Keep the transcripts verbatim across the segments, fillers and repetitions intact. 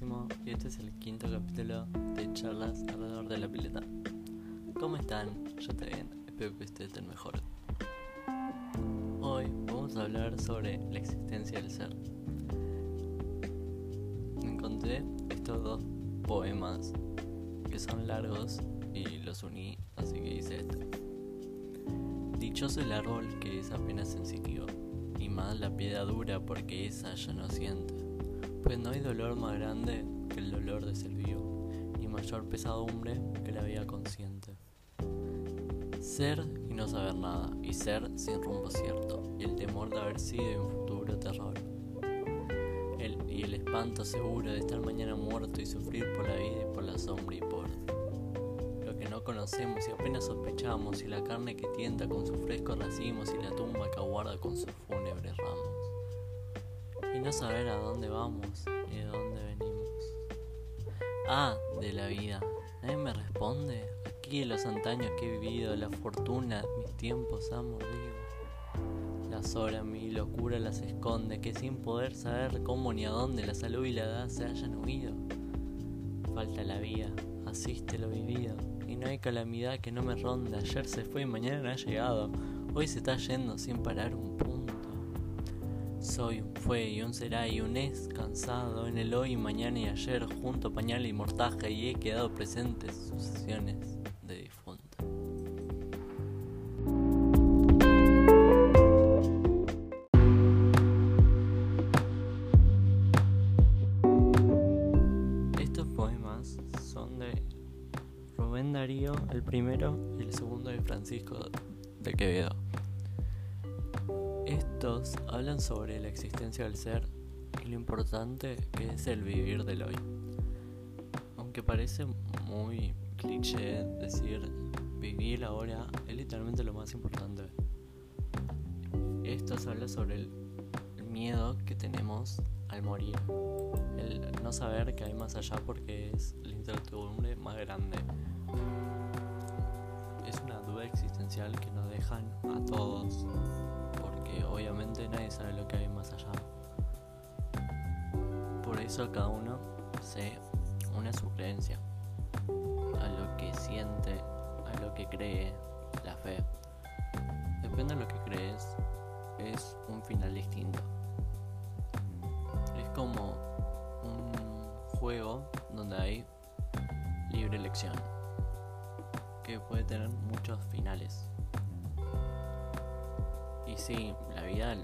Máximo y este es el quinto capítulo de charlas alrededor de la pileta. ¿Cómo están? Yo estoy bien, espero que ustedes estén mejor. Hoy vamos a hablar sobre la existencia del ser. Encontré estos dos poemas que son largos y los uní, así que hice esto. Dichoso el árbol que es apenas sensitivo, y más la piedra dura porque esa ya no siente. Pues no hay dolor más grande que el dolor de ser vivo, ni mayor pesadumbre que la vida consciente. Ser y no saber nada, y ser sin rumbo cierto, y el temor de haber sido y un futuro terror. El, y el espanto seguro de estar mañana muerto y sufrir por la vida y por la sombra y por lo que no conocemos y apenas sospechamos, y la carne que tienta con sus frescos racimos y la tumba que aguarda con sus fúnebres ramos. Y no saber a dónde vamos ni de dónde venimos. Ah, de la vida, nadie me responde. Aquí en los antaños que he vivido, la fortuna de mis tiempos ha mordido. Las horas mi locura las esconde, que sin poder saber cómo ni a dónde la salud y la edad se hayan huido. Falta la vida, asiste lo vivido, y no hay calamidad que no me ronde. Ayer se fue y mañana no ha llegado, hoy se está yendo sin parar un punto. Soy, un fue y un será y un es, cansado en el hoy, mañana y ayer, junto pañal y mortaja, y he quedado presentes sucesiones de difunto. Estos poemas son de Rubén Darío, el primero, y el segundo de Francisco de Quevedo. Estos hablan sobre la existencia del ser y lo importante que es el vivir del hoy. Aunque parece muy cliché decir vivir ahora, es literalmente lo más importante. Estos hablan sobre el miedo que tenemos al morir, el no saber que hay más allá porque es la incertidumbre más grande. Es una duda existencial que nos dejan a todos. Obviamente nadie sabe lo que hay más allá. Por eso cada uno se une a su creencia, a lo que siente, a lo que cree, la fe. Depende de lo que crees, es un final distinto. Es como un juego donde hay libre elección, que puede tener muchos finales. Y sí, la vida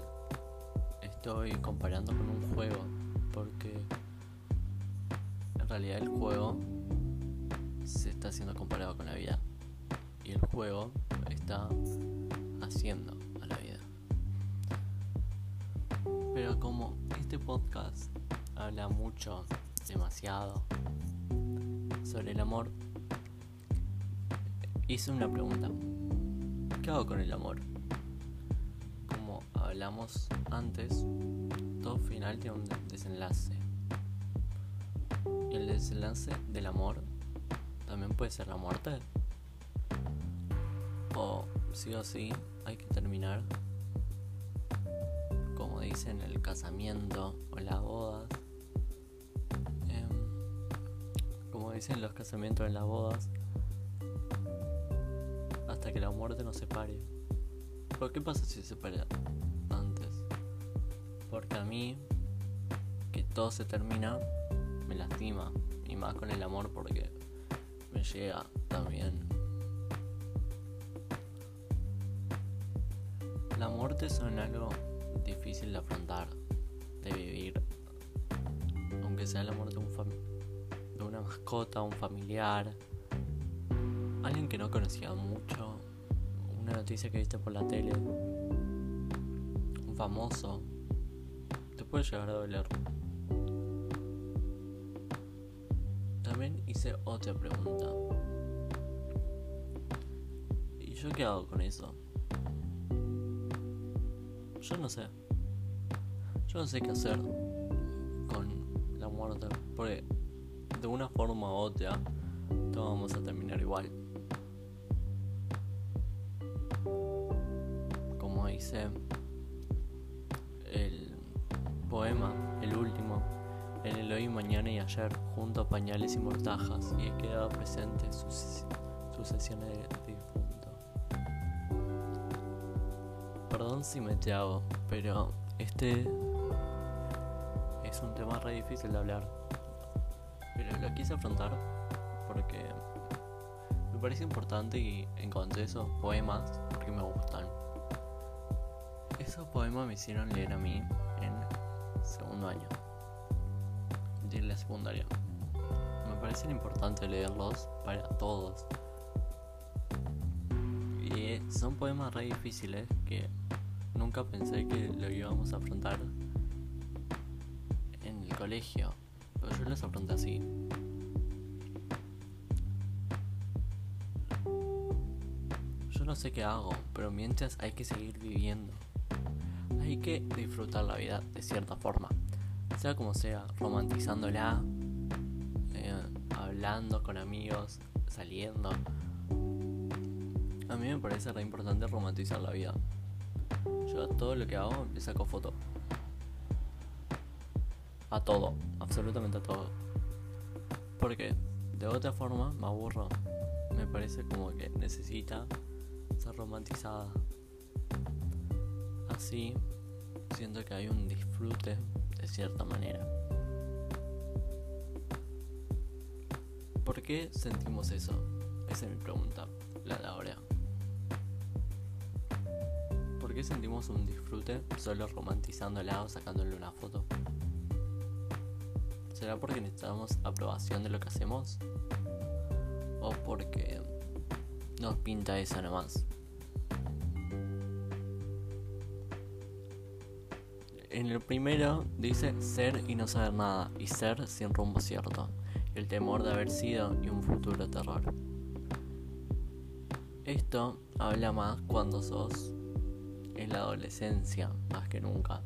estoy comparando con un juego, porque en realidad el juego se está haciendo comparado con la vida, y el juego está haciendo a la vida. Pero como este podcast habla mucho, demasiado, sobre el amor, hice una pregunta: ¿qué hago con el amor? Hablamos antes, todo final tiene un desenlace. Y el desenlace del amor también puede ser la muerte. O sí o sí hay que terminar, como dicen, el casamiento o las bodas. Eh, como dicen los casamientos en las bodas, hasta que la muerte nos separe. Pero ¿qué pasa si se separa? Porque a mí, que todo se termina, me lastima. Y más con el amor, porque me llega también. La muerte son algo difícil de afrontar, de vivir. Aunque sea la muerte de, un fam- de una mascota, un familiar, alguien que no conocía mucho, una noticia que viste por la tele, un famoso. Puede llegar a doler. También hice otra pregunta: ¿y yo qué hago con eso? Yo no sé. Yo no sé qué hacer con la muerte, porque de una forma u otra todos vamos a terminar igual. Como dice el poema, el último, en el hoy y mañana y ayer, junto a pañales y mortajas, y quedaba presente sus sucesiones de difunto. Perdón si me trabo, pero este es un tema re difícil de hablar, pero lo quise afrontar porque me parece importante y encontré esos poemas porque me gustan. Esos poemas me hicieron leer a mí en segundo año de la secundaria. Me parecen importantes leerlos para todos. Y son poemas re difíciles que nunca pensé que lo íbamos a afrontar en el colegio, pero yo los afronté así. Yo no sé qué hago, pero mientras hay que seguir viviendo. Hay que disfrutar la vida de cierta forma, sea como sea, romantizándola, eh, hablando con amigos, saliendo. A mí me parece re importante romantizar la vida. Yo a todo lo que hago le saco foto. A todo, absolutamente a todo. Porque de otra forma me aburro. Me parece como que necesita ser romantizada. Así siento que hay un disfrute de cierta manera. ¿Por qué sentimos eso? Esa es mi pregunta, la de ahora. ¿Por qué sentimos un disfrute solo romantizándola o sacándole una foto? ¿Será porque necesitamos aprobación de lo que hacemos? ¿O porque nos pinta eso nomás? En el primero dice ser y no saber nada, y ser sin rumbo cierto, el temor de haber sido y un futuro terror. Esto habla más cuando sos en la adolescencia, más que nunca,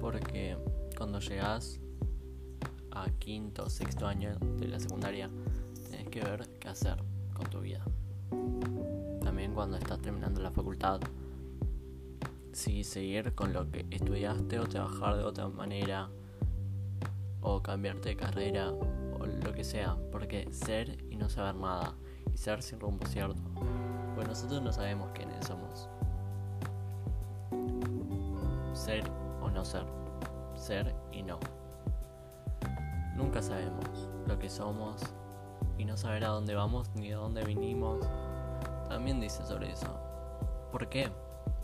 porque cuando llegás a quinto o sexto año de la secundaria tenés que ver qué hacer con tu vida. También cuando estás terminando la facultad, si seguir con lo que estudiaste o trabajar de otra manera o cambiarte de carrera o lo que sea, porque ser y no saber nada y ser sin rumbo cierto, pues nosotros no sabemos quiénes somos. Ser o no ser, ser y no. Nunca sabemos lo que somos y no saber a dónde vamos ni de dónde vinimos. También dice sobre eso. ¿Por qué?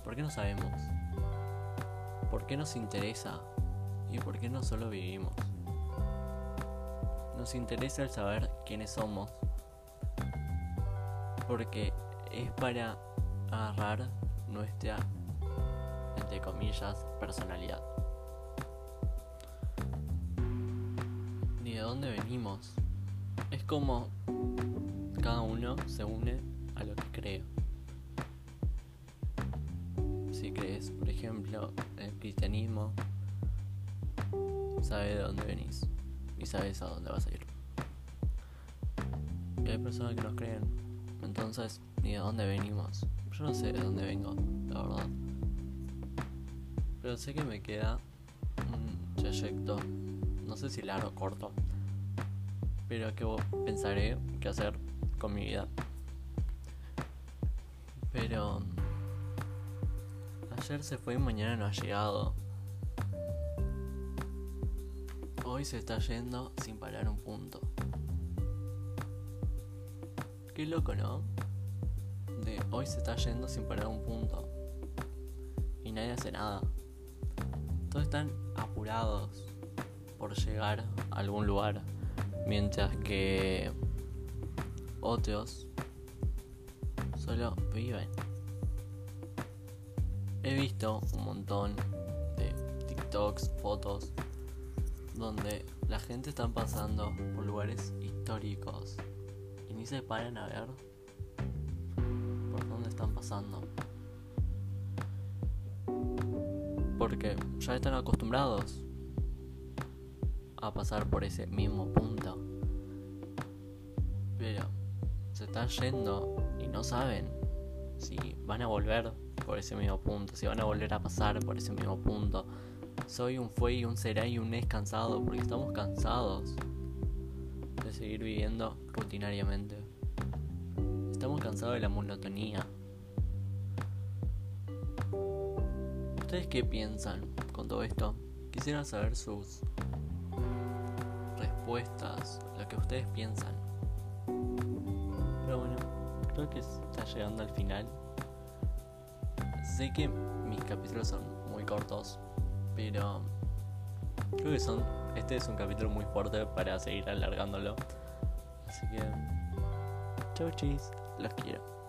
¿Por qué no sabemos? ¿Por qué nos interesa? ¿Y por qué no solo vivimos? Nos interesa el saber quiénes somos, porque es para agarrar nuestra, entre comillas, personalidad. Ni de dónde venimos. Es como cada uno se une a lo que cree. Si crees, por ejemplo, en el cristianismo, sabes de dónde venís y sabes a dónde vas a ir. Y hay personas que no creen, entonces ni de dónde venimos. Yo no sé de dónde vengo, la verdad. Pero sé que me queda un trayecto, no sé si largo o corto, pero que pensaré qué hacer con mi vida. Pero ayer se fue y mañana no ha llegado. Hoy se está yendo sin parar un punto. Qué loco, ¿no? De hoy se está yendo sin parar un punto. Y nadie hace nada. Todos están apurados por llegar a algún lugar, mientras que otros solo viven. He visto un montón de TikToks, fotos, donde la gente está pasando por lugares históricos y ni se paran a ver por dónde están pasando. Porque ya están acostumbrados a pasar por ese mismo punto. Pero se están yendo y no saben si van a volver por ese mismo punto, si van a volver a pasar por ese mismo punto, soy, un fue y un será y un es cansado, porque estamos cansados de seguir viviendo rutinariamente. Estamos cansados de la monotonía. ¿Ustedes qué piensan con todo esto? Quisiera saber sus respuestas, lo que ustedes piensan. Pero bueno, creo que está llegando al final. Sé que mis capítulos son muy cortos, pero creo que son... este es un capítulo muy fuerte para seguir alargándolo. Así que... chau chis, los quiero.